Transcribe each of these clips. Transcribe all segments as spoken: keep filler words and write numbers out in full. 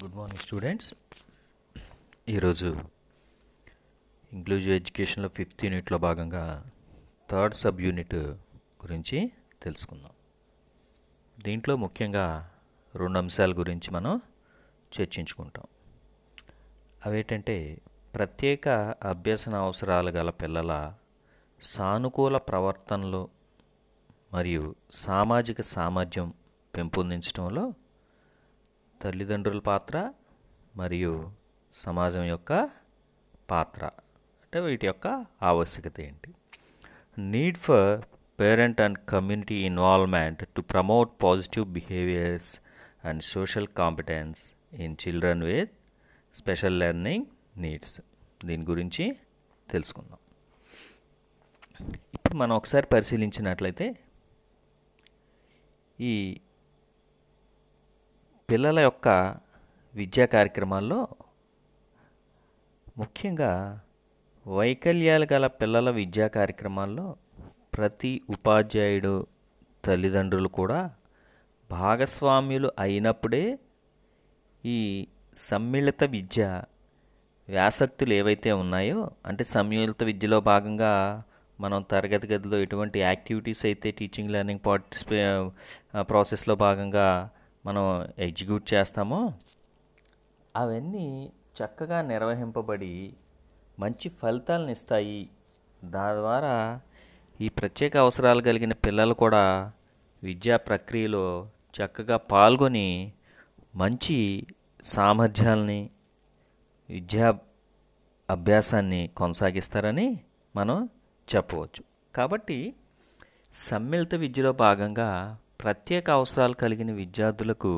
Good morning students. ఈరోజు inclusive ఎడ్యుకేషన్లో fifth యూనిట్లో భాగంగా థర్డ్ సబ్ యూనిట్ గురించి తెలుసుకుందాం. దీంట్లో ముఖ్యంగా రెండు అంశాల గురించి మనం చర్చించుకుంటాం. అవేంటంటే ప్రత్యేక అభ్యసన అవసరాలు గల పిల్లల సానుకూల ప్రవర్తనలు మరియు సామాజిక సామర్థ్యం పెంపొందించడంలో తల్లిదండ్రుల పాత్ర మరియు సమాజం యొక్క పాత్ర, అంటే వీటి యొక్క ఆవశ్యకత ఏంటి. Need for parent and community involvement to promote positive behaviours and social competence in children with special learning needs, దీని గురించి తెలుసుకుందాం. ఇప్పుడు మనం ఒకసారి పరిశీలించినట్లయితే ఈ పిల్లల యొక్క విద్యా కార్యక్రమాల్లో ముఖ్యంగా వైకల్యాలు గల పిల్లల విద్యా కార్యక్రమాల్లో ప్రతి ఉపాధ్యాయుడు తల్లిదండ్రులు కూడా భాగస్వామ్యులు అయినప్పుడే ఈ సమ్మిళిత విద్య వ్యాసక్తులు ఏవైతే ఉన్నాయో, అంటే సమ్మిళిత విద్యలో భాగంగా మనం తరగతి గదిలో ఎటువంటి యాక్టివిటీస్ అయితే టీచింగ్ లెర్నింగ్ పార్టిసిపే ప్రాసెస్లో భాగంగా మనం ఎగ్జిక్యూట్ చేస్తామో అవన్నీ చక్కగా నిర్వహింపబడి మంచి ఫలితాలను ఇస్తాయి. దాని ద్వారా ఈ ప్రత్యేక అవసరాలు కలిగిన పిల్లలు కూడా విద్యా ప్రక్రియలో చక్కగా పాల్గొని మంచి సామర్థ్యాలని, విద్యా అభ్యాసాన్ని కొనసాగిస్తారని మనం చెప్పవచ్చు. కాబట్టి సమ్మిళిత విద్యలో భాగంగా ప్రత్యేక అవసరాలు కలిగిన విద్యార్థులకు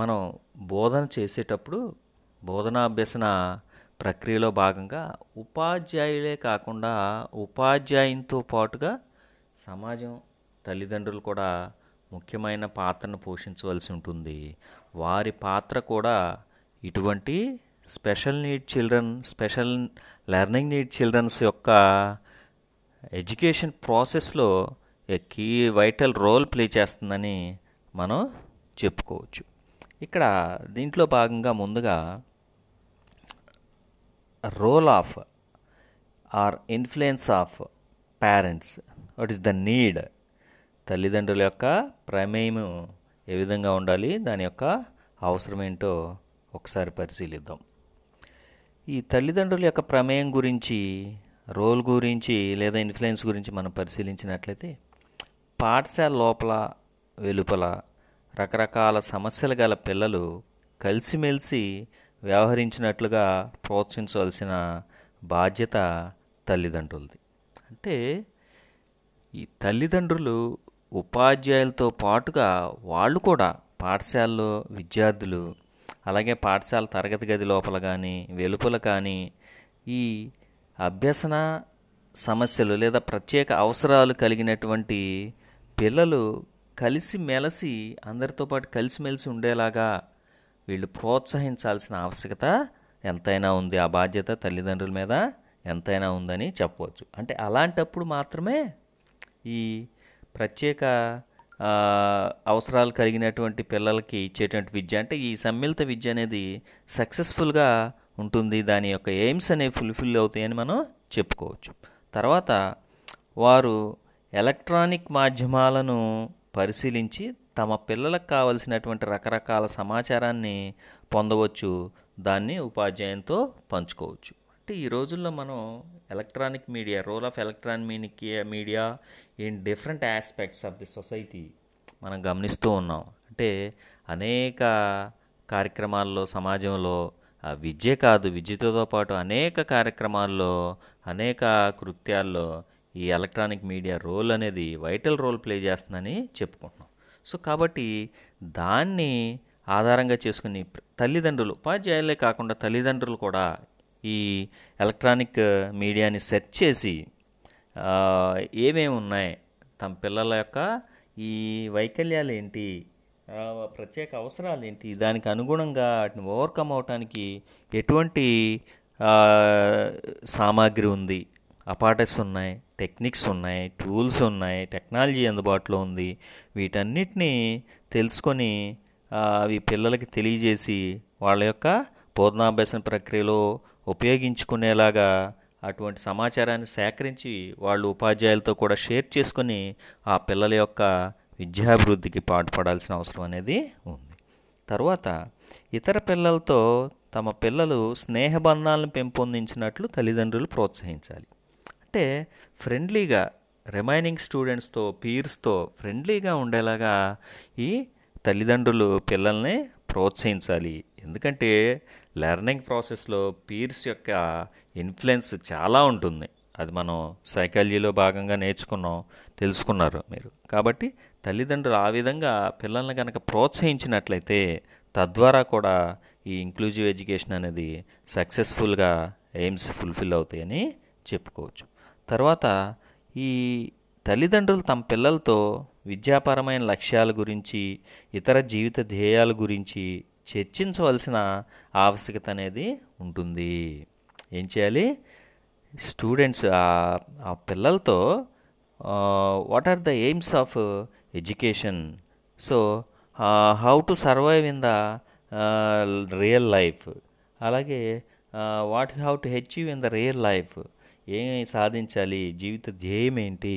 మనం బోధన చేసేటప్పుడు బోధనాభ్యసన ప్రక్రియలో భాగంగా ఉపాధ్యాయులే కాకుండా ఉపాధ్యాయునితో పాటుగా సమాజం, తల్లిదండ్రులు కూడా ముఖ్యమైన పాత్రను పోషించవలసి ఉంటుంది. వారి పాత్ర కూడా ఇటువంటి special need children special learning need children's యొక్క ఎడ్యుకేషన్ ప్రాసెస్లో కీ వైటల్ రోల్ ప్లే చేస్తుందని మనం చెప్పుకోవచ్చు. ఇక్కడ దీంట్లో భాగంగా ముందుగా role of or influence of parents, what is the need, తల్లిదండ్రుల యొక్క ప్రమేయం ఏ విధంగా ఉండాలి, దాని యొక్క అవసరం ఏంటో ఒకసారి పరిశీలిద్దాం. ఈ తల్లిదండ్రుల యొక్క ప్రమేయం గురించి, రోల్ గురించి లేదా ఇన్ఫ్లుయెన్స్ గురించి మనం పరిశీలించినట్లయితే పాఠశాల లోపల వెలుపల రకరకాల సమస్యలు గల పిల్లలు కలిసిమెలిసి వ్యవహరించినట్లుగా ప్రోత్సహించవలసిన బాధ్యత తల్లిదండ్రులది. అంటే ఈ తల్లిదండ్రులు ఉపాధ్యాయులతో పాటుగా వాళ్ళు కూడా పాఠశాలలో విద్యార్థులు, అలాగే పాఠశాల తరగతి గది లోపల కానీ వెలుపల కానీ ఈ అభ్యసన సమస్యలు లేదా ప్రత్యేక అవసరాలు కలిగినటువంటి పిల్లలు కలిసిమెలిసి అందరితో పాటు కలిసిమెలిసి ఉండేలాగా వీళ్ళు ప్రోత్సహించాల్సిన ఆవశ్యకత ఎంతైనా ఉంది. ఆ బాధ్యత తల్లిదండ్రుల మీద ఎంతైనా ఉందని చెప్పవచ్చు. అంటే అలాంటప్పుడు మాత్రమే ఈ ప్రత్యేక అవసరాలు కలిగినటువంటి పిల్లలకి ఇచ్చేటువంటి విద్య, అంటే ఈ సమ్మిళిత విద్య అనేది సక్సెస్ఫుల్గా ఉంటుంది. దాని యొక్క ఎయిమ్స్ అనేవి ఫుల్ఫిల్ అవుతాయని మనం చెప్పుకోవచ్చు. తర్వాత వారు ఎలక్ట్రానిక్ మాధ్యమాలను పరిశీలించి తమ పిల్లలకు కావలసినటువంటి రకరకాల సమాచారాన్ని పొందవచ్చు, దాన్ని ఉపాధ్యాయునితో పంచుకోవచ్చు. అంటే ఈ రోజుల్లో మనం electronic media, role of electronic media in different aspects of the society మనం గమనిస్తూ ఉన్నాం. అంటే అనేక కార్యక్రమాల్లో సమాజంలో ఆ విద్య కాదు, విద్యతో పాటు అనేక కార్యక్రమాల్లో అనేక కృత్యాల్లో ఈ ఎలక్ట్రానిక్ మీడియా రోల్ అనేది వైటల్ రోల్ ప్లే చేస్తుందని చెప్పుకుంటున్నాం. సో కాబట్టి దాన్ని ఆధారంగా చేసుకుని తల్లిదండ్రులు, ఉపాధ్యాయులే కాకుండా తల్లిదండ్రులు కూడా ఈ ఎలక్ట్రానిక్ మీడియాని సెర్చ్ చేసి ఏమేమి ఉన్నాయి, తమ పిల్లల యొక్క ఈ వైకల్యాలు ఏంటి, ప్రత్యేక అవసరాలు ఏంటి, దానికి అనుగుణంగా వాటిని ఓవర్కమ్ అవటానికి ఎటువంటి సామాగ్రి ఉంది, అపార్టస్ ఉన్నాయి, టెక్నిక్స్ ఉన్నాయి, టూల్స్ ఉన్నాయి, టెక్నాలజీ అందుబాటులో ఉంది, వీటన్నిటినీ తెలుసుకొని అవి పిల్లలకి తెలియజేసి వాళ్ళ యొక్క బోధనాభ్యాసన ప్రక్రియలో ఉపయోగించుకునేలాగా అటువంటి సమాచారాన్ని సేకరించి వాళ్ళు ఉపాధ్యాయులతో కూడా షేర్ చేసుకుని ఆ పిల్లల యొక్క విద్యాభివృద్ధికి పాటుపడాల్సిన అవసరం అనేది ఉంది. తర్వాత ఇతర పిల్లలతో తమ పిల్లలు స్నేహబంధాలను పెంపొందించినట్లు తల్లిదండ్రులు ప్రోత్సహించాలి. అంటే ఫ్రెండ్లీగా రిమైనింగ్ స్టూడెంట్స్తో పీర్స్తో ఫ్రెండ్లీగా ఉండేలాగా ఈ తల్లిదండ్రులు పిల్లల్ని ప్రోత్సహించాలి. ఎందుకంటే లెర్నింగ్ ప్రాసెస్లో పీర్స్ యొక్క ఇన్ఫ్లుయెన్స్ చాలా ఉంటుంది. అది మనం సైకాలజీలో భాగంగా నేర్చుకున్నాం, తెలుసుకున్నారు మీరు. కాబట్టి తల్లిదండ్రులు ఆ విధంగా పిల్లల్ని కనుక ప్రోత్సహించినట్లయితే తద్వారా కూడా ఈ ఇంక్లూజివ్ ఎడ్యుకేషన్ అనేది సక్సెస్ఫుల్గా ఎయిమ్స్ ఫుల్ఫిల్ అవుతాయని చెప్పుకోవచ్చు. తర్వాత ఈ తల్లిదండ్రులు తమ పిల్లలతో విద్యాపరమైన లక్ష్యాల గురించి, ఇతర జీవిత ధ్యేయాల గురించి చర్చించవలసిన ఆవశ్యకత అనేది ఉంటుంది. ఏం చేయాలి? స్టూడెంట్స్ ఆ పిల్లలతో what are the aims of education, so how to survive in the real life, అలాగే what how to achieve in the real life, ఏమి సాధించాలి, జీవిత ధ్యేయం ఏంటి,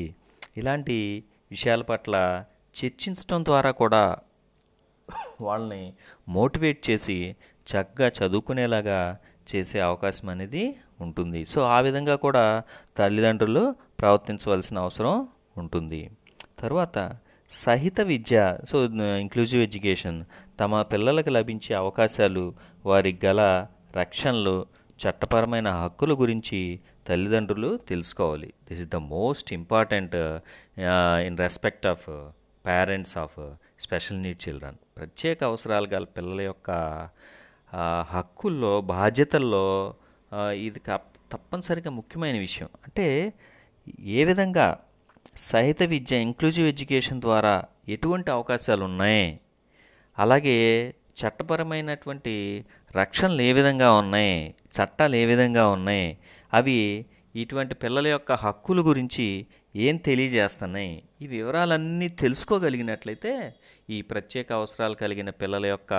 ఇలాంటి విషయాల పట్ల చర్చించడం ద్వారా కూడా వాళ్ళని మోటివేట్ చేసి చక్కగా చదువుకునేలాగా చేసే అవకాశం అనేది ఉంటుంది. సో ఆ విధంగా కూడా తల్లిదండ్రులు ప్రవర్తించవలసిన అవసరం ఉంటుంది. తర్వాత సహిత విద్య, సో ఇంక్లూజివ్ ఎడ్యుకేషన్, తమ పిల్లలకు లభించే అవకాశాలు, వారికి గల రక్షణలు, చట్టపరమైన హక్కుల గురించి తల్లిదండ్రులు తెలుసుకోవాలి. This is the most important in respect of parents of special need children. ప్రత్యేక అవసరాలు గల పిల్లల యొక్క హక్కుల్లో, బాధ్యతల్లో ఇది తప్పనిసరిగా ముఖ్యమైన విషయం. అంటే ఏ విధంగా సహిత విద్య, ఇంక్లూజివ్ ఎడ్యుకేషన్ ద్వారా ఎటువంటి అవకాశాలు ఉన్నాయి, అలాగే చట్టపరమైనటువంటి రక్షణలు ఏ విధంగా ఉన్నాయి, చట్టాలు ఏ విధంగా ఉన్నాయి, అవి ఇటువంటి పిల్లల యొక్క హక్కుల గురించి ఏం తెలియజేస్తున్నాయి, ఈ వివరాలన్నీ తెలుసుకోగలిగినట్లయితే ఈ ప్రత్యేక అవసరాలు కలిగిన పిల్లల యొక్క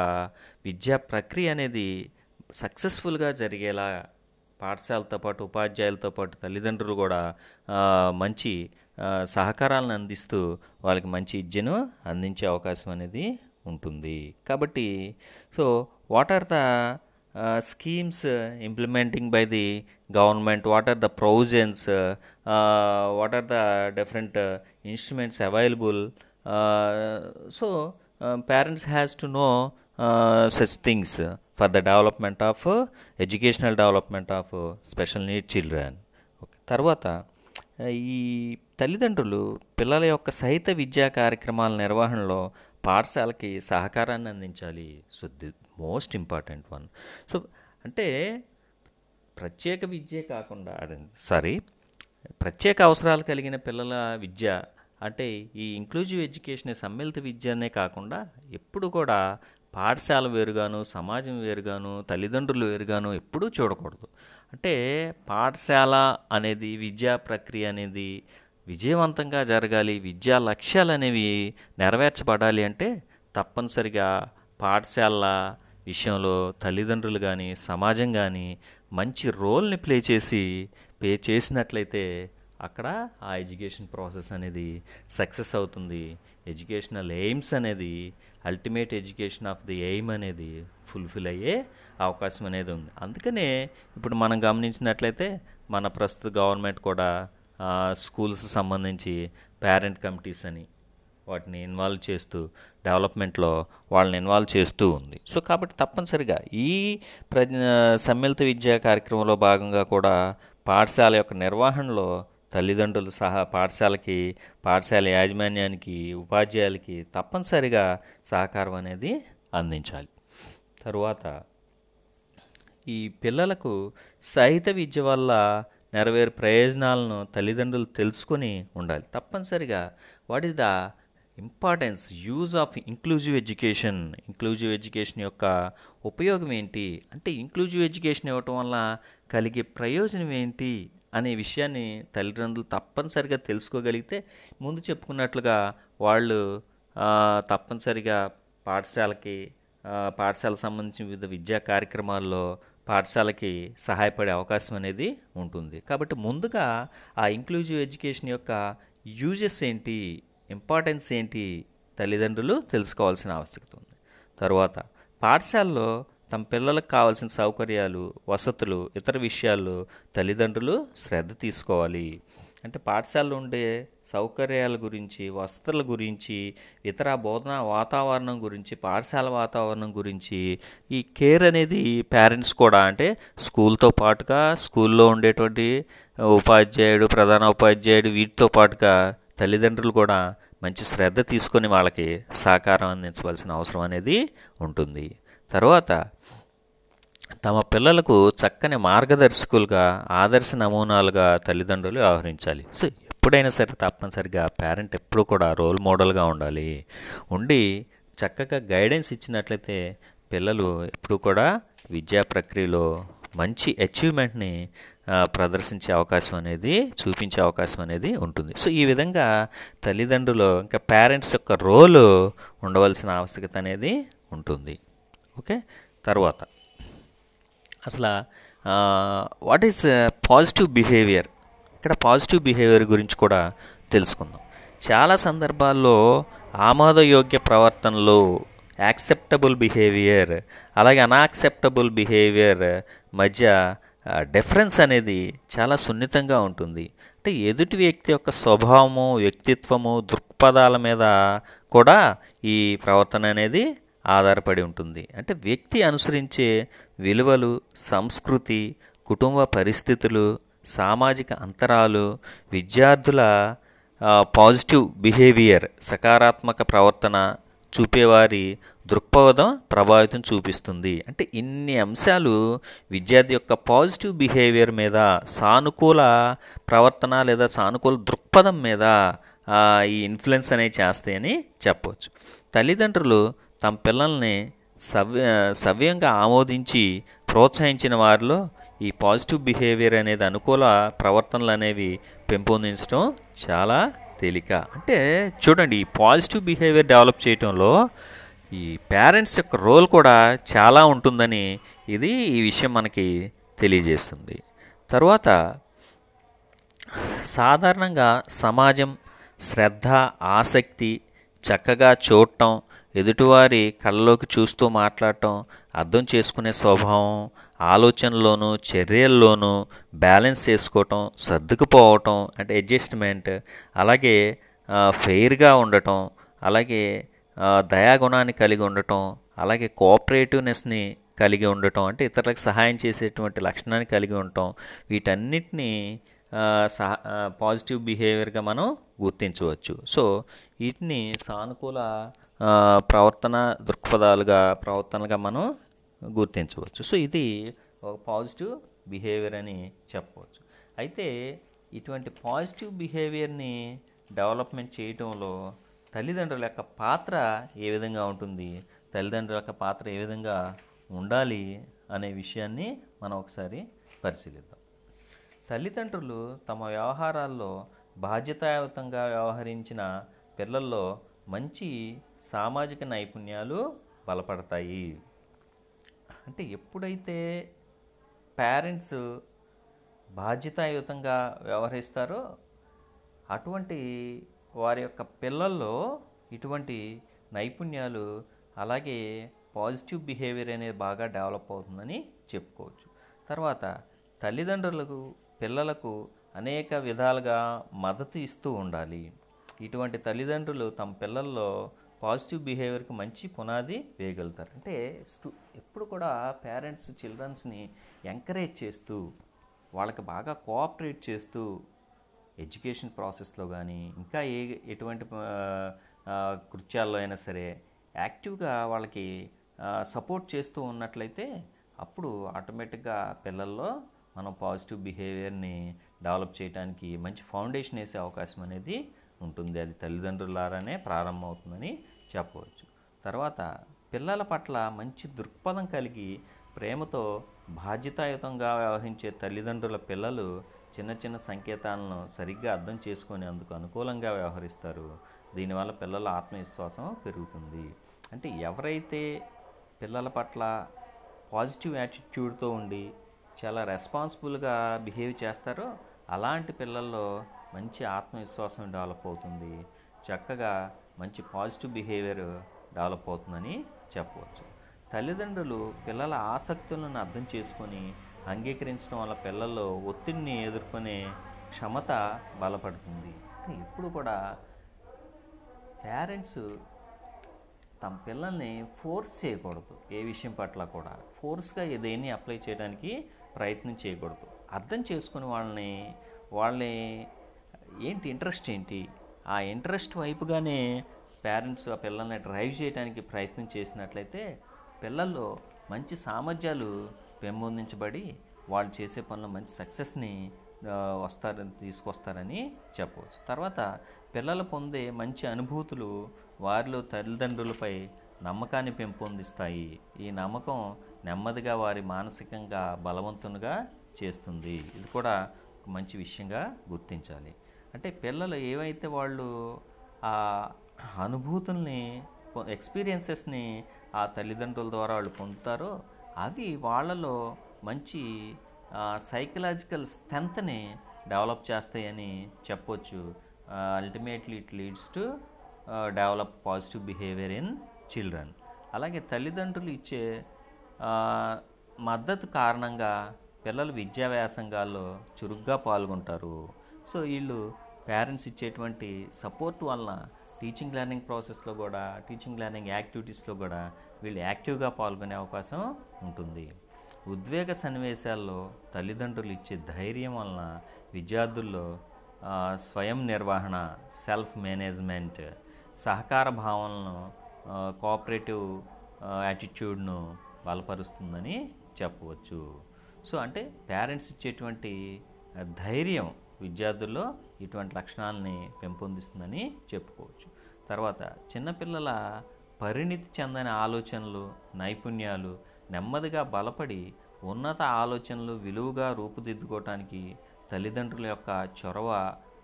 విద్యా ప్రక్రియ అనేది సక్సెస్ఫుల్గా జరిగేలా పాఠశాలతో పాటు ఉపాధ్యాయులతో పాటు తల్లిదండ్రులు కూడా మంచి సహకారాలను అందిస్తూ వాళ్ళకి మంచి విద్యను అందించే అవకాశం అనేది ఉంటుంది. కాబట్టి so what are the schemes implementing by the government, what are the provisions, what are the different instruments available, so parents has to know such things for the development of educational development of special need children. Okay, తర్వాత ఈ తల్లిదండ్రులు పిల్లల యొక్క సహిత విద్యా కార్యక్రమాల నిర్వహణలో పాఠశాలకి సహకారాన్ని అందించాలి. So the most important one. So అంటే ప్రత్యేక విద్యే కాకుండా సారీ ప్రత్యేక అవసరాలు కలిగిన పిల్లల విద్య అంటే ఈ ఇంక్లూజివ్ ఎడ్యుకేషన్, సమ్మిళిత విద్యనే కాకుండా ఎప్పుడు కూడా పాఠశాల వేరుగాను, సమాజం వేరుగాను, తల్లిదండ్రులు వేరుగాను ఎప్పుడూ చూడకూడదు. అంటే పాఠశాల అనేది విద్యా ప్రక్రియ అనేది విజయవంతంగా జరగాలి, విద్యా లక్ష్యాలు అనేవి నెరవేర్చబడాలి అంటే తప్పనిసరిగా పాఠశాల విషయంలో తల్లిదండ్రులు కానీ సమాజం కానీ మంచి రోల్ని ప్లే చేసి ప్లే చేసినట్లయితే అక్కడ ఆ ఎడ్యుకేషన్ ప్రాసెస్ అనేది సక్సెస్ అవుతుంది. ఎడ్యుకేషనల్ ఎయిమ్స్ అనేది, ultimate education of the aim అనేది ఫుల్ఫిల్ అయ్యే అవకాశం అనేది ఉంది. అందుకనే ఇప్పుడు మనం గమనించినట్లయితే మన ప్రస్తుత గవర్నమెంట్ కూడా స్కూల్స్ సంబంధించి పేరెంట్ కమిటీస్ అని వాటిని ఇన్వాల్వ్ చేస్తూ డెవలప్మెంట్లో వాళ్ళని ఇన్వాల్వ్ చేస్తూ ఉంది. సో కాబట్టి తప్పనిసరిగా ఈ ప్ర సమ్మిళిత విద్యా కార్యక్రమంలో భాగంగా కూడా పాఠశాల యొక్క నిర్వహణలో తల్లిదండ్రులు సహా పాఠశాలకి, పాఠశాల యాజమాన్యానికి, ఉపాధ్యాయులకి తప్పనిసరిగా సహకారం అనేది అందించాలి. తరువాత ఈ పిల్లలకు సహిత విద్య వల్ల నెరవేరు ప్రయోజనాలను తల్లిదండ్రులు తెలుసుకొని ఉండాలి. తప్పనిసరిగా what is the importance, use of inclusive education, inclusive education యొక్క ఉపయోగం ఏంటి, అంటే ఇంక్లూజివ్ ఎడ్యుకేషన్ ఇవ్వటం వల్ల కలిగే ప్రయోజనం ఏంటి అనే విషయాన్ని తల్లిదండ్రులు తప్పనిసరిగా తెలుసుకోగలిగితే ముందు చెప్పుకున్నట్లుగా వాళ్ళు తప్పనిసరిగా పాఠశాలకి, పాఠశాలకు సంబంధించిన వివిధ విద్యా కార్యక్రమాల్లో పాఠశాలకి సహాయపడే అవకాశం అనేది ఉంటుంది. కాబట్టి ముందుగా ఆ ఇంక్లూజివ్ ఎడ్యుకేషన్ యొక్క యూజెస్ ఏంటి, ఇంపార్టెన్స్ ఏంటి తల్లిదండ్రులు తెలుసుకోవాల్సిన ఆవశ్యకత ఉంది. తర్వాత పాఠశాలలో తమ పిల్లలకు కావాల్సిన సౌకర్యాలు, వసతులు, ఇతర విషయాల్లో తల్లిదండ్రులు శ్రద్ధ తీసుకోవాలి. అంటే పాఠశాలలో ఉండే సౌకర్యాల గురించి, వసతుల గురించి, ఇతర బోధనా వాతావరణం గురించి, పాఠశాల వాతావరణం గురించి ఈ కేర్ అనేది పేరెంట్స్ కూడా, అంటే స్కూల్తో పాటుగా స్కూల్లో ఉండేటువంటి ఉపాధ్యాయుడు, ప్రధాన ఉపాధ్యాయుడు వీటితో పాటుగా తల్లిదండ్రులు కూడా మంచి శ్రద్ధ తీసుకొని వాళ్ళకి సహకారం అందించవలసిన అవసరం అనేది ఉంటుంది. తర్వాత తమ పిల్లలకు చక్కని మార్గదర్శకులుగా, ఆదర్శ నమూనాలుగా తల్లిదండ్రులు వ్యవహరించాలి. సో ఎప్పుడైనా సరే తప్పనిసరిగా పేరెంట్ ఎప్పుడూ కూడా రోల్ మోడల్గా ఉండాలి. ఉండి చక్కగా గైడెన్స్ ఇచ్చినట్లయితే పిల్లలు ఎప్పుడూ కూడా విద్యా ప్రక్రియలో మంచి అచీవ్మెంట్ని ప్రదర్శించే అవకాశం అనేది, చూపించే అవకాశం అనేది ఉంటుంది. సో ఈ విధంగా తల్లిదండ్రులు ఇంకా పేరెంట్స్ యొక్క రోలు ఉండవలసిన ఆవశ్యకత అనేది ఉంటుంది. ఓకే, తర్వాత అసలు వాట్ ఈస్ పాజిటివ్ బిహేవియర్, ఇక్కడ పాజిటివ్ బిహేవియర్ గురించి కూడా తెలుసుకుందాం. చాలా సందర్భాల్లో ఆమోదయోగ్య ప్రవర్తనలు, యాక్సెప్టబుల్ బిహేవియర్ అలాగే అన్యాక్సెప్టబుల్ బిహేవియర్ మధ్య డిఫరెన్స్ అనేది చాలా సున్నితంగా ఉంటుంది. అంటే ఎదుటి వ్యక్తి యొక్క స్వభావము, వ్యక్తిత్వము, దృక్పథాల మీద కూడా ఈ ప్రవర్తన అనేది ఆధారపడి ఉంటుంది. అంటే వ్యక్తి అనుసరించే విలువలు, సంస్కృతి, కుటుంబ పరిస్థితులు, సామాజిక అంతరాలు విద్యార్థుల పాజిటివ్ బిహేవియర్, సకారాత్మక ప్రవర్తన చూపేవారి దృక్పథం ప్రభావితం చూపిస్తుంది. అంటే ఇన్ని అంశాలు విద్యార్థి యొక్క పాజిటివ్ బిహేవియర్ మీద, సానుకూల ప్రవర్తన లేదా సానుకూల దృక్పథం మీద ఈ ఇన్ఫ్లుయెన్స్ అనేవి చేస్తాయని చెప్పవచ్చు. తల్లిదండ్రులు తమ పిల్లల్ని సవ్య సవ్యంగా ఆమోదించి ప్రోత్సహించిన వారిలో ఈ పాజిటివ్ బిహేవియర్ అనేది, అనుకూల ప్రవర్తనలు అనేవి పెంపొందించడం చాలా తేలిక. అంటే చూడండి, ఈ పాజిటివ్ బిహేవియర్ డెవలప్ చేయడంలో ఈ పేరెంట్స్ యొక్క రోల్ కూడా చాలా ఉంటుందని ఇది ఈ విషయం మనకి తెలియజేస్తుంది. తర్వాత సాధారణంగా సమాజం శ్రద్ధ, ఆసక్తి, చక్కగా చూడటం, ఎదుటివారి కళ్ళలోకి చూస్తూ మాట్లాడటం, అర్థం చేసుకునే స్వభావం, ఆలోచనలోనూ చర్యల్లోనూ బ్యాలెన్స్ చేసుకోవటం, సర్దుకుపోవటం అంటే అడ్జస్ట్మెంట్, అలాగే ఫెయిర్గా ఉండటం, అలాగే దయాగుణాన్ని కలిగి ఉండటం, అలాగే కోఆపరేటివ్నెస్ని కలిగి ఉండటం అంటే ఇతరులకు సహాయం చేసేటువంటి లక్షణాన్ని కలిగి ఉండటం, వీటన్నిటినీ సహ పాజిటివ్ బిహేవియర్గా మనం గుర్తించవచ్చు. సో వీటిని సానుకూల ప్రవర్తన దృక్పథాలుగా, ప్రవర్తనలుగా మనం గుర్తించవచ్చు. సో ఇది ఒక పాజిటివ్ బిహేవియర్ అని చెప్పవచ్చు. అయితే ఇటువంటి పాజిటివ్ బిహేవియర్ని డెవలప్మెంట్ చేయడంలో తల్లిదండ్రుల యొక్క పాత్ర ఏ విధంగా ఉంటుంది, తల్లిదండ్రుల యొక్క పాత్ర ఏ విధంగా ఉండాలి అనే విషయాన్ని మనం ఒకసారి పరిశీలిద్దాం. తల్లిదండ్రులు తమ వ్యవహారాల్లో బాధ్యతాయుతంగా వ్యవహరించిన పిల్లల్లో మంచి సామాజిక నైపుణ్యాలు బలపడతాయి. అంటే ఎప్పుడైతే పేరెంట్స్ బాధ్యతాయుతంగా వ్యవహరిస్తారో అటువంటి వారి యొక్క పిల్లల్లో ఇటువంటి నైపుణ్యాలు అలాగే పాజిటివ్ బిహేవియర్ అనేది బాగా డెవలప్ అవుతుందని చెప్పుకోవచ్చు. తర్వాత తల్లిదండ్రులకు పిల్లలకు అనేక విధాలుగా మద్దతు ఇస్తూ ఉండాలి. ఇటువంటి తల్లిదండ్రులు తమ పిల్లల్లో పాజిటివ్ బిహేవియర్కి మంచి పునాది వేయగలుగుతారు. అంటే స్టూ ఎప్పుడు కూడా పేరెంట్స్ చిల్డ్రన్స్ని ఎంకరేజ్ చేస్తూ, వాళ్ళకి బాగా కోఆపరేట్ చేస్తూ ఎడ్యుకేషన్ ప్రాసెస్లో కానీ ఇంకా ఏ ఎటువంటి కృత్యాల్లో అయినా సరే యాక్టివ్గా వాళ్ళకి సపోర్ట్ చేస్తూ ఉన్నట్లయితే అప్పుడు ఆటోమేటిక్గా పిల్లల్లో మనం పాజిటివ్ బిహేవియర్ని డెవలప్ చేయడానికి మంచి ఫౌండేషన్ వేసే అవకాశం అనేది ఉంటుంది. అది తల్లిదండ్రులారానే ప్రారంభం అవుతుందని చెప్పవచ్చు. తర్వాత పిల్లల పట్ల మంచి దృక్పథం కలిగి ప్రేమతో బాధ్యతాయుతంగా వ్యవహరించే తల్లిదండ్రుల పిల్లలు చిన్న చిన్న సంకేతాలను సరిగ్గా అర్థం చేసుకొని అందుకు అనుకూలంగా వ్యవహరిస్తారు. దీనివల్ల పిల్లల ఆత్మవిశ్వాసం పెరుగుతుంది. అంటే ఎవరైతే పిల్లల పట్ల పాజిటివ్ యాటిట్యూడ్తో ఉండి చాలా రెస్పాన్సిబుల్గా బిహేవ్ చేస్తారో అలాంటి పిల్లల్లో మంచి ఆత్మవిశ్వాసం డెవలప్ అవుతుంది, చక్కగా మంచి పాజిటివ్ బిహేవియర్ డెవలప్ అవుతుందని చెప్పవచ్చు. తల్లిదండ్రులు పిల్లల ఆసక్తులను అర్థం చేసుకొని అంగీకరించడం వల్ల పిల్లల్లో ఒత్తిడిని ఎదుర్కొనే క్షమత బలపడుతుంది. ఎప్పుడు కూడా పేరెంట్స్ తమ పిల్లల్ని ఫోర్స్ చేయకూడదు, ఏ విషయం పట్ల కూడా ఫోర్స్గా ఏదేని అప్లై చేయడానికి ప్రయత్నం చేయకూడదు. అర్థం చేసుకుని వాళ్ళని వాళ్ళని ఏంటి ఇంట్రెస్ట్ ఏంటి ఆ ఇంట్రెస్ట్ వైపుగానే పేరెంట్స్ ఆ పిల్లల్ని డ్రైవ్ చేయడానికి ప్రయత్నం చేసినట్లయితే పిల్లల్లో మంచి సామర్థ్యాలు పెంపొందించబడి వాళ్ళు చేసే పనులు మంచి సక్సెస్ని వస్తారని తీసుకొస్తారని చెప్పవచ్చు. తర్వాత పిల్లలు పొందే మంచి అనుభూతులు వారిలో తల్లిదండ్రులపై నమ్మకాన్ని పెంపొందిస్తాయి. ఈ నమ్మకం నెమ్మదిగా వారి మానసికంగా బలవంతునిగా చేస్తుంది. ఇది కూడా ఒక మంచి విషయంగా గుర్తించాలి. అంటే పిల్లలు ఏవైతే వాళ్ళు ఆ అనుభూతుల్ని ఎక్స్పీరియన్సెస్ని ఆ తల్లిదండ్రుల ద్వారా వాళ్ళు పొందుతారో అవి వాళ్ళలో మంచి సైకలాజికల్ స్ట్రెంత్ని డెవలప్ చేస్తాయని చెప్పొచ్చు. Ultimately it leads to develop positive behaviour in children. అలాగే తల్లిదండ్రులు ఇచ్చే మద్దతు కారణంగా పిల్లలు విద్యావ్యాసంగాల్లో చురుగ్గా పాల్గొంటారు. సో వీళ్ళు పేరెంట్స్ ఇచ్చేటువంటి సపోర్ట్ వలన టీచింగ్ లెర్నింగ్ ప్రాసెస్లో కూడా టీచింగ్ లెర్నింగ్ యాక్టివిటీస్లో కూడా వీళ్ళు యాక్టివ్గా పాల్గొనే అవకాశం ఉంటుంది. ఉద్వేగ సన్నివేశాల్లో తల్లిదండ్రులు ఇచ్చే ధైర్యం వలన విద్యార్థుల్లో స్వయం నిర్వహణ, సెల్ఫ్ మేనేజ్మెంట్, సహకార భావనను, కోఆపరేటివ్ యాటిట్యూడ్ను బలపరుస్తుందని చెప్పవచ్చు. సో అంటే పేరెంట్స్ ఇచ్చేటువంటి ధైర్యం విద్యార్థుల్లో ఇటువంటి లక్షణాలని పెంపొందిస్తుందని చెప్పుకోవచ్చు. తర్వాత చిన్నపిల్లల పరిణితి చెందిన ఆలోచనలు, నైపుణ్యాలు నెమ్మదిగా బలపడి ఉన్నత ఆలోచనలు విలువగా రూపుదిద్దుకోవటానికి తల్లిదండ్రుల యొక్క చొరవ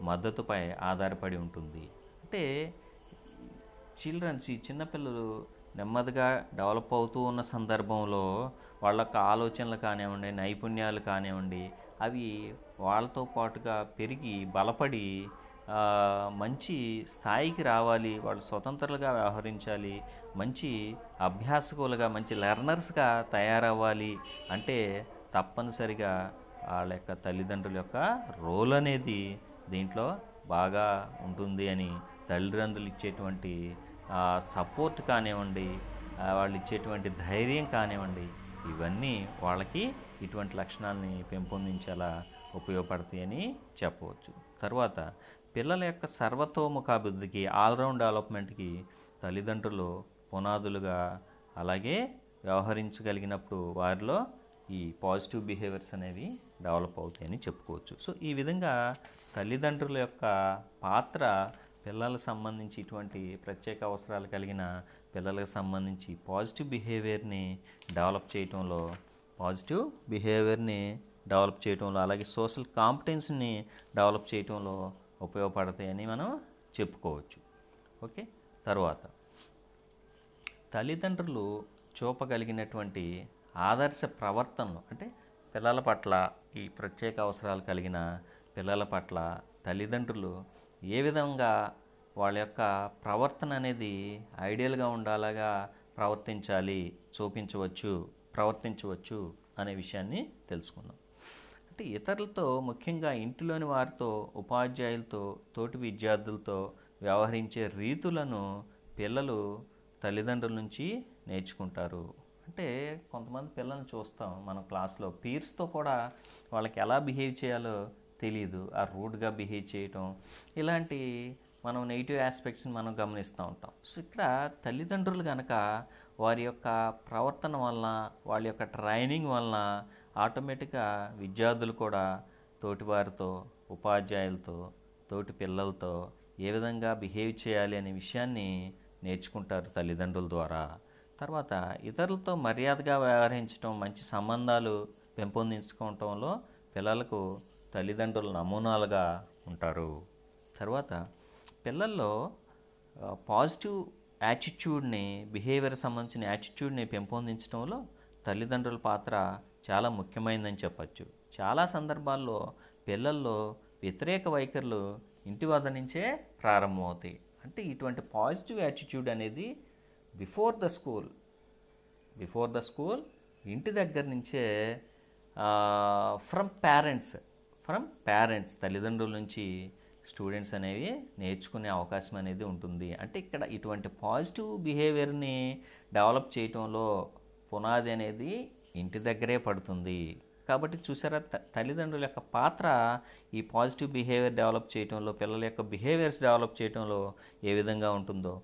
మద్దతుపై ఆధారపడి ఉంటుంది. అంటే చిల్డ్రన్స్ ఈ చిన్నపిల్లలు నెమ్మదిగా డెవలప్ అవుతూ ఉన్న సందర్భంలో వాళ్ళ యొక్క ఆలోచనలు కానివ్వండి, నైపుణ్యాలు కానివ్వండి, అవి వాళ్ళతో పాటుగా పెరిగి బలపడి మంచి స్థాయికి రావాలి, వాళ్ళు స్వతంత్రులుగా వ్యవహరించాలి, మంచి అభ్యాసకులుగా మంచి లెర్నర్స్గా తయారవ్వాలి. అంటే తప్పనిసరిగా వాళ్ళ యొక్క తల్లిదండ్రుల యొక్క రోల్ అనేది దీంట్లో బాగా ఉంటుంది అని తల్లిదండ్రులు ఇచ్చేటువంటి సపోర్ట్ కానివ్వండి, వాళ్ళు ఇచ్చేటువంటి ధైర్యం కానివ్వండి, ఇవన్నీ వాళ్ళకి ఇటువంటి లక్షణాలని పెంపొందించేలా ఉపయోగపడతాయని చెప్పవచ్చు. తర్వాత పిల్లల యొక్క సర్వతోముఖాభివృద్ధికి, ఆల్రౌండ్ డెవలప్మెంట్కి తల్లిదండ్రులు పునాదులుగా అలాగే వ్యవహరించగలిగినప్పుడు వారిలో ఈ పాజిటివ్ బిహేవియర్స్ అనేవి డెవలప్ అవుతాయని చెప్పుకోవచ్చు. సో ఈ విధంగా తల్లిదండ్రుల యొక్క పాత్ర పిల్లలకు సంబంధించి ఇటువంటి ప్రత్యేక అవసరాలు కలిగిన పిల్లలకు సంబంధించి పాజిటివ్ బిహేవియర్ని డెవలప్ చేయటంలో పాజిటివ్ బిహేవియర్ని డెవలప్ చేయటంలో అలాగే సోషల్ కాంపిటెన్స్ని డెవలప్ చేయటంలో ఉపయోగపడతాయని మనం చెప్పుకోవచ్చు. ఓకే, తర్వాత తల్లిదండ్రులు చూపగలిగినటువంటి ఆదర్శ ప్రవర్తనలు, అంటే పిల్లల పట్ల ఈ ప్రత్యేక అవసరాలు కలిగిన పిల్లల పట్ల తల్లిదండ్రులు ఏ విధంగా వాళ్ళ యొక్క ప్రవర్తన అనేది ఐడియల్గా ఉండేలాగా ప్రవర్తించాలి, చూపించవచ్చు, ప్రవర్తించవచ్చు అనే విషయాన్ని తెలుసుకుందాం. అంటే ఇతరులతో, ముఖ్యంగా ఇంటిలోని వారితో, ఉపాధ్యాయులతో, తోటి విద్యార్థులతో వ్యవహరించే రీతులను పిల్లలు తల్లిదండ్రుల నుంచి నేర్చుకుంటారు. అంటే కొంతమంది పిల్లల్ని చూస్తాం మనం క్లాస్లో పీర్స్తో కూడా వాళ్ళకి ఎలా బిహేవ్ చేయాలో తెలియదు, ఆ రూడ్గా బిహేవ్ చేయటం, ఇలాంటి మనం నెగిటివ్ ఆస్పెక్ట్స్ని మనం గమనిస్తూ ఉంటాం. సో ఇక్కడ తల్లిదండ్రులు కనుక వారి యొక్క ప్రవర్తన వలన, వాళ్ళ యొక్క ట్రైనింగ్ వలన ఆటోమేటిక్గా విద్యార్థులు కూడా తోటివారితో, ఉపాధ్యాయులతో, తోటి పిల్లలతో ఏ విధంగా బిహేవ్ చేయాలి అనే విషయాన్ని నేర్చుకుంటారు తల్లిదండ్రుల ద్వారా. తర్వాత ఇతరులతో మర్యాదగా వ్యవహరించడం, మంచి సంబంధాలు పెంపొందించుకోవటంలో పిల్లలకు తల్లిదండ్రులు నమూనాలుగా ఉంటారు. తర్వాత పిల్లల్లో పాజిటివ్ యాటిట్యూడ్ని, బిహేవియర్ సంబంధించిన యాటిట్యూడ్ని పెంపొందించడంలో తల్లిదండ్రుల పాత్ర చాలా ముఖ్యమైనదని చెప్పచ్చు. చాలా సందర్భాల్లో పిల్లల్లో వ్యతిరేక వైఖరులు ఇంటి వద్ద నుంచే ప్రారంభమవుతాయి. అంటే ఇటువంటి పాజిటివ్ యాటిట్యూడ్ అనేది before the school before the school ఇంటి దగ్గర నుంచే ఫ్రమ్ పేరెంట్స్ ఫ్రమ్ పేరెంట్స్ తల్లిదండ్రుల నుంచి స్టూడెంట్స్ అనేవి నేర్చుకునే అవకాశం అనేది ఉంటుంది. అంటే ఇక్కడ ఇటువంటి పాజిటివ్ బిహేవియర్ని డెవలప్ చేయటంలో పునాది అనేది ఇంటి దగ్గరే పడుతుంది. కాబట్టి చూసారా, త తల్లిదండ్రుల యొక్క పాత్ర ఈ పాజిటివ్ బిహేవియర్ డెవలప్ చేయటంలో, పిల్లల యొక్క బిహేవియర్స్ డెవలప్ చేయటంలో ఏ విధంగా ఉంటుందో.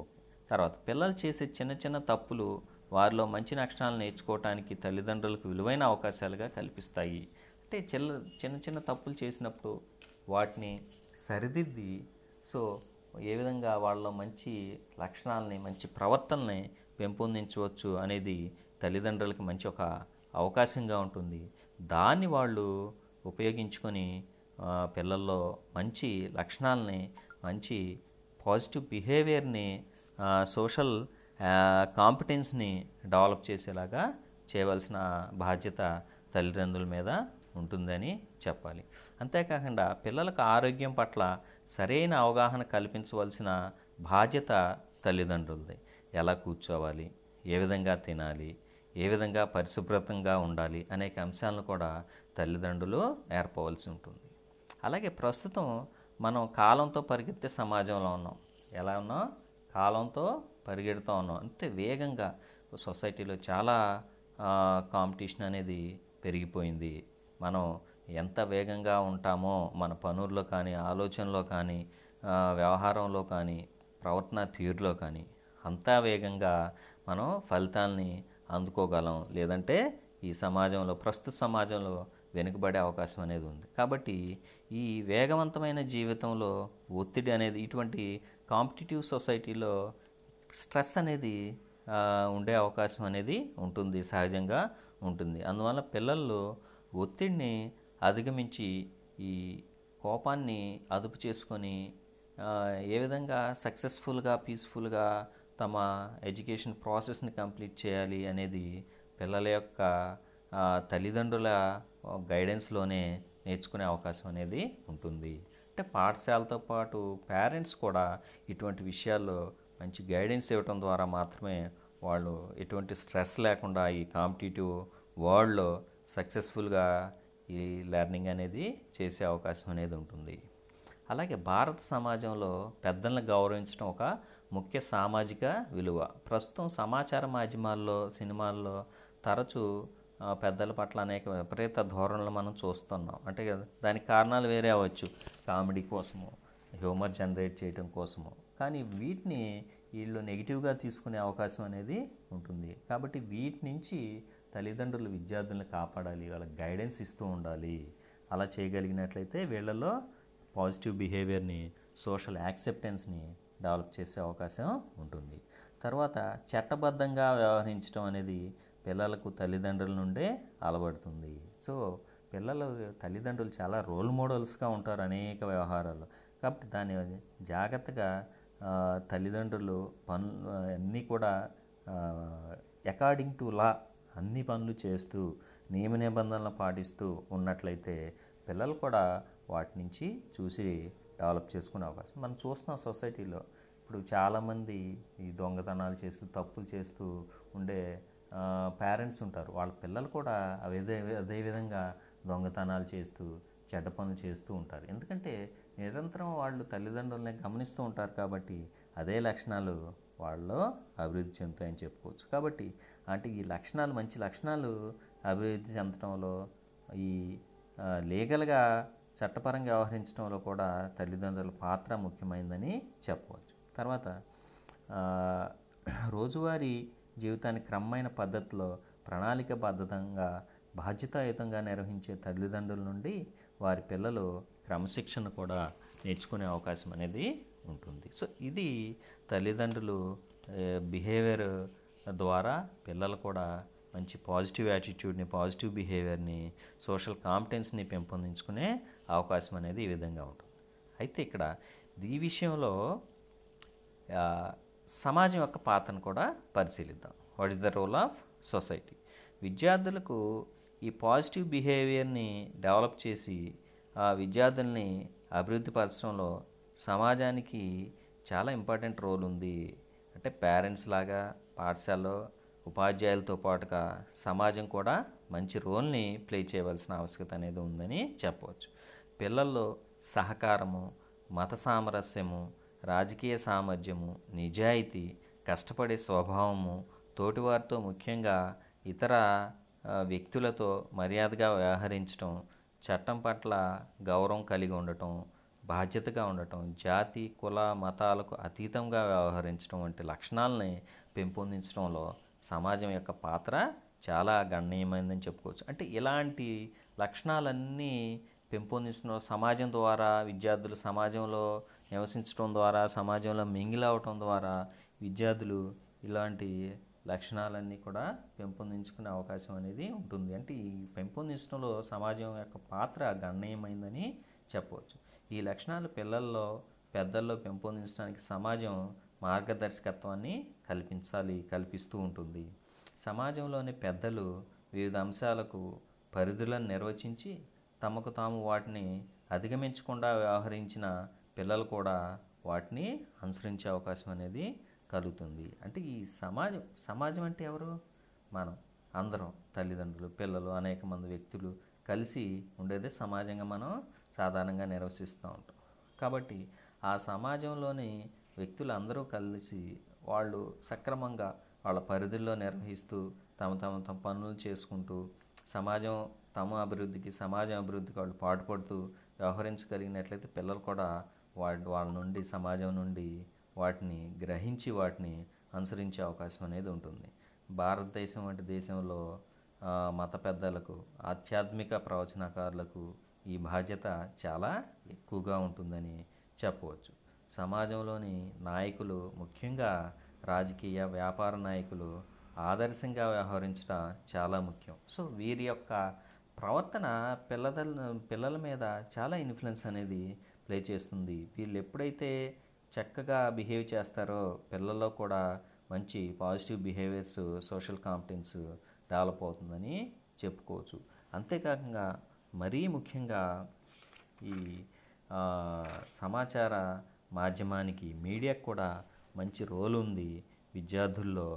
ఓకే, తర్వాత పిల్లలు చేసే చిన్న చిన్న తప్పులు వారిలో మంచి లక్షణాలు నేర్చుకోవటానికి తల్లిదండ్రులకు విలువైన అవకాశాలుగా కల్పిస్తాయి. అంటే చిన్న చిన్న చిన్న తప్పులు చేసినప్పుడు వాటిని సరిదిద్ది, సో ఏ విధంగా వాళ్ళ మంచి లక్షణాలని, మంచి ప్రవర్తనని పెంపొందించవచ్చు అనేది తల్లిదండ్రులకి మంచి ఒక అవకాశంగా ఉంటుంది. దాన్ని వాళ్ళు ఉపయోగించుకొని పిల్లల్లో మంచి లక్షణాలని, మంచి పాజిటివ్ బిహేవియర్ని, సోషల్ కాంపిటెన్స్ని డెవలప్ చేసేలాగా చేయవలసిన బాధ్యత తల్లిదండ్రుల మీద ఉంటుందని చెప్పాలి. అంతేకాకుండా పిల్లలకు ఆరోగ్యం పట్ల సరైన అవగాహన కల్పించవలసిన బాధ్యత తల్లిదండ్రులది. ఎలా కూర్చోవాలి, ఏ విధంగా తినాలి, ఏ విధంగా పరిశుభ్రంగా ఉండాలి అనేక అంశాలను కూడా తల్లిదండ్రులు నేర్పవలసి ఉంటుంది. అలాగే ప్రస్తుతం మనం కాలంతో పరిగెత్తే సమాజంలో ఉన్నాం. ఎలా ఉన్నాం? కాలంతో పరిగెడుతూ ఉన్నాం. అంతే వేగంగా సొసైటీలో చాలా కాంపిటీషన్ అనేది పెరిగిపోయింది. మనం ఎంత వేగంగా ఉంటామో మన పనుల్లో కానీ, ఆలోచనలో కానీ, వ్యవహారంలో కానీ, ప్రవర్తన తీరులో కానీ అంతా వేగంగా మనం ఫలితాలని అందుకోగలం. లేదంటే ఈ సమాజంలో, ప్రస్తుత సమాజంలో వెనుకబడే అవకాశం అనేది ఉంది. కాబట్టి ఈ వేగవంతమైన జీవితంలో ఒత్తిడి అనేది, ఇటువంటి కాంపిటేటివ్ సొసైటీలో స్ట్రెస్ అనేది ఉండే అవకాశం అనేది ఉంటుంది, సహజంగా ఉంటుంది. అందువల్ల పిల్లల్లో ఒత్తిడిని అధిగమించి ఈ కోపాన్ని అదుపు చేసుకొని ఏ విధంగా సక్సెస్ఫుల్గా, పీస్ఫుల్గా తమ ఎడ్యుకేషన్ ప్రాసెస్ని కంప్లీట్ చేయాలి అనేది పిల్లల యొక్క తల్లిదండ్రుల గైడెన్స్లోనే నేర్చుకునే అవకాశం అనేది ఉంటుంది. అంటే పాఠశాలతో పాటు పేరెంట్స్ కూడా ఇటువంటి విషయాల్లో మంచి గైడెన్స్ ఇవ్వటం ద్వారా మాత్రమే వాళ్ళు ఎటువంటి స్ట్రెస్ లేకుండా ఈ కాంపిటేటివ్ వరల్డ్లో సక్సెస్ఫుల్గా ఈ లెర్నింగ్ అనేది చేసే అవకాశం అనేది ఉంటుంది. అలాగే భారత సమాజంలో పెద్దలను గౌరవించడం ఒక ముఖ్య సామాజిక విలువ. ప్రస్తుతం సమాచార మాధ్యమాల్లో, సినిమాల్లో తరచూ పెద్దల పట్ల అనేక విపరీత ధోరణులు మనం చూస్తున్నాం. అంటే దానికి కారణాలు వేరే అవ్వచ్చు, కామెడీ కోసము, హ్యూమర్ జనరేట్ చేయడం కోసము. కానీ వీటిని వీళ్ళు నెగిటివ్గా తీసుకునే అవకాశం అనేది ఉంటుంది. కాబట్టి వీటి నుంచి తల్లిదండ్రులు విద్యార్థులను కాపాడాలి, వాళ్ళకి గైడెన్స్ ఇస్తూ ఉండాలి. అలా చేయగలిగినట్లయితే వీళ్ళలో పాజిటివ్ బిహేవియర్ని, సోషల్ యాక్సెప్టెన్స్ని డెవలప్ చేసే అవకాశం ఉంటుంది. తర్వాత చట్టబద్ధంగా వ్యవహరించడం అనేది పిల్లలకు తల్లిదండ్రుల నుండే అలవడుతుంది. సో పిల్లలు తల్లిదండ్రులు చాలా రోల్ మోడల్స్గా ఉంటారు అనేక వ్యవహారాలు. కాబట్టి దాన్ని జాగ్రత్తగా తల్లిదండ్రులు పనులు అన్నీ కూడా అకార్డింగ్ టు లా అన్ని పనులు చేస్తూ, నియమ నిబంధనలు పాటిస్తూ ఉన్నట్లయితే పిల్లలు కూడా వాటి నుంచి చూసి డెవలప్ చేసుకునే అవకాశం మనం చూస్తున్నాం. సొసైటీలో ఇప్పుడు చాలామంది ఈ దొంగతనాలు చేస్తూ, తప్పులు చేస్తూ ఉండే పేరెంట్స్ ఉంటారు. వాళ్ళ పిల్లలు కూడా అదే అదేవిధంగా దొంగతనాలు చేస్తూ, చెడ్డ పనులు చేస్తూ ఉంటారు. ఎందుకంటే నిరంతరం వాళ్ళు తల్లిదండ్రులని గమనిస్తూ ఉంటారు. కాబట్టి అదే లక్షణాలు వాళ్ళలో అభివృద్ధి చెందుతాయని చెప్పుకోవచ్చు. కాబట్టి అంటే ఈ లక్షణాలు, మంచి లక్షణాలు అభివృద్ధి చెందడంలో, ఈ లీగల్గా చట్టపరంగా వ్యవహరించడంలో కూడా తల్లిదండ్రుల పాత్ర ముఖ్యమైనదని చెప్పవచ్చు. తర్వాత రోజువారీ జీవితాన్ని క్రమమైన పద్ధతిలో, ప్రణాళికాబద్ధంగా, బాధ్యతాయుతంగా నిర్వహించే తల్లిదండ్రుల నుండి వారి పిల్లలు క్రమశిక్షణ కూడా నేర్చుకునే అవకాశం అనేది ఉంటుంది. సో ఇది తల్లిదండ్రులు బిహేవియర్ ద్వారా పిల్లలు కూడా మంచి పాజిటివ్ యాటిట్యూడ్ని, పాజిటివ్ బిహేవియర్ని, సోషల్ కాంపిటెన్స్ని పెంపొందించుకునే అవకాశం అనేది ఈ విధంగా ఉంటుంది. అయితే ఇక్కడ ఈ విషయంలో సమాజం యొక్క పాత్రను కూడా పరిశీలిద్దాం. What is the role of society? విద్యార్థులకు ఈ పాజిటివ్ బిహేవియర్ని డెవలప్ చేసి ఆ విద్యార్థుల్ని అభివృద్ధి పరచడంలో సమాజానికి చాలా ఇంపార్టెంట్ రోల్ ఉంది. అంటే పేరెంట్స్ లాగా పాఠశాలలో ఉపాధ్యాయులతో పాటుగా సమాజం కూడా మంచి రోల్ని ప్లే చేయవలసిన ఆవశ్యకత అనేది ఉందని చెప్పవచ్చు. పిల్లల్లో సహకారము, మత సామరస్యము, రాజకీయ సామర్థ్యము, నిజాయితీ, కష్టపడే స్వభావము, తోటివారితో ముఖ్యంగా ఇతర వ్యక్తులతో మర్యాదగా వ్యవహరించడం, చట్టం పట్ల గౌరవం కలిగి ఉండటం, బాధ్యతగా ఉండటం, జాతి కుల మతాలకు అతీతంగా వ్యవహరించడం వంటి లక్షణాలని పెంపొందించడంలో సమాజం యొక్క పాత్ర చాలా గణనీయమైనదని చెప్పుకోవచ్చు. అంటే ఇలాంటి లక్షణాలన్నీ పెంపొందించడం, సమాజం ద్వారా విద్యార్థులు సమాజంలో నివసించడం ద్వారా, సమాజంలో మింగిలవటం ద్వారా విద్యార్థులు ఇలాంటి లక్షణాలన్నీ కూడా పెంపొందించుకునే అవకాశం అనేది ఉంటుంది. అంటే ఈ పెంపొందించడంలో సమాజం యొక్క పాత్ర గణనీయమైందని చెప్పవచ్చు. ఈ లక్షణాలు పిల్లల్లో, పెద్దల్లో పెంపొందించడానికి సమాజం మార్గదర్శకత్వాన్ని కల్పించాలి, కల్పిస్తూ ఉంటుంది. సమాజంలోని పెద్దలు వివిధ అంశాలకు పరిధులను నిర్వచించి తమకు తాము వాటిని అధిగమించకుండా వ్యవహరించిన పిల్లలు కూడా వాటిని అనుసరించే అవకాశం అనేది కలుగుతుంది. అంటే ఈ సమాజం, సమాజం అంటే ఎవరు? మనం అందరం, తల్లిదండ్రులు, పిల్లలు, అనేక మంది వ్యక్తులు కలిసి ఉండేదే సమాజంగా మనం సాధారణంగా నిర్వసిస్తూ ఉంటాం. కాబట్టి ఆ సమాజంలోని వ్యక్తులందరూ కలిసి వాళ్ళు సక్రమంగా వాళ్ళ పరిధుల్లో నిర్వహిస్తూ తమ తమ తమ పనులు చేసుకుంటూ సమాజం తమ అభివృద్ధికి, సమాజం అభివృద్ధికి వాళ్ళు పాటుపడుతూ వ్యవహరించగలిగినట్లయితే పిల్లలు కూడా వాళ్ళు వాళ్ళ నుండి, సమాజం నుండి వాటిని గ్రహించి వాటిని అనుసరించే అవకాశం అనేది ఉంటుంది. భారతదేశం వంటి దేశంలో మత పెద్దలకు, ఆధ్యాత్మిక ప్రవచనకారులకు ఈ బాధ్యత చాలా ఎక్కువగా ఉంటుందని చెప్పవచ్చు. సమాజంలోని నాయకులు, ముఖ్యంగా రాజకీయ, వ్యాపార నాయకులు ఆదర్శంగా వ్యవహరించడం చాలా ముఖ్యం. సో వీరి యొక్క ప్రవర్తన పిల్లల పిల్లల మీద చాలా ఇన్ఫ్లుయెన్స్ అనేది ప్లే చేస్తుంది. వీళ్ళు ఎప్పుడైతే చక్కగా బిహేవ్ చేస్తారో పిల్లల్లో కూడా మంచి positive behaviours, social competence develop అవుతుందని చెప్పుకోవచ్చు. అంతేకాకుండా మరీ ముఖ్యంగా ఈ సమాచార మాధ్యమానికి, మీడియాకు కూడా మంచి రోల్ ఉంది విద్యార్థుల్లో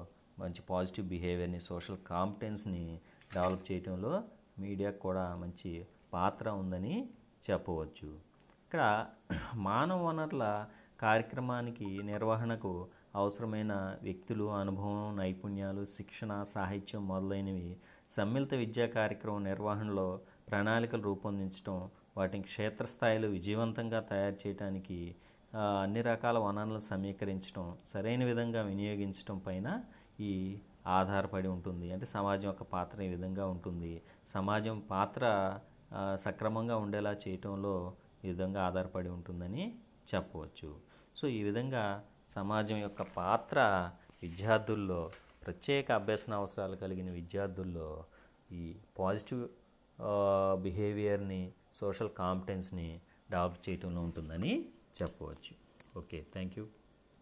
మంచి పాజిటివ్ బిహేవియర్ని, సోషల్ కాంపిటెన్స్ని డెవలప్ చేయడంలో మీడియాకు కూడా మంచి పాత్ర ఉందని చెప్పవచ్చు. ఇక్కడ మానవ వనరుల కార్యక్రమానికి, నిర్వహణకు అవసరమైన వ్యక్తులు, అనుభవం, నైపుణ్యాలు, శిక్షణ, సాహిత్యం మొదలైనవి సమ్మిళిత విద్యా కార్యక్రమం నిర్వహణలో ప్రణాళికలు రూపొందించడం, వాటిని క్షేత్రస్థాయిలో విజయవంతంగా తయారు చేయడానికి అన్ని రకాల వనరులను సమీకరించడం, సరైన విధంగా వినియోగించడం పైన ఈ ఆధారపడి ఉంటుంది. అంటే సమాజం యొక్క పాత్ర ఈ విధంగా ఉంటుంది. సమాజం పాత్ర సక్రమంగా ఉండేలా చేయటంలో ఈ విధంగా ఆధారపడి ఉంటుందని చెప్పవచ్చు. సో ఈ విధంగా సమాజం యొక్క పాత్ర విద్యార్థుల్లో, ప్రత్యేక అభ్యసన అవసరాలు కలిగిన విద్యార్థుల్లో ఈ పాజిటివ్ బిహేవియర్ని, సోషల్ కాంపిటెన్స్ని డెవలప్ చేయటంలో ఉంటుందని చెప్పవచ్చు. Okay, thank you.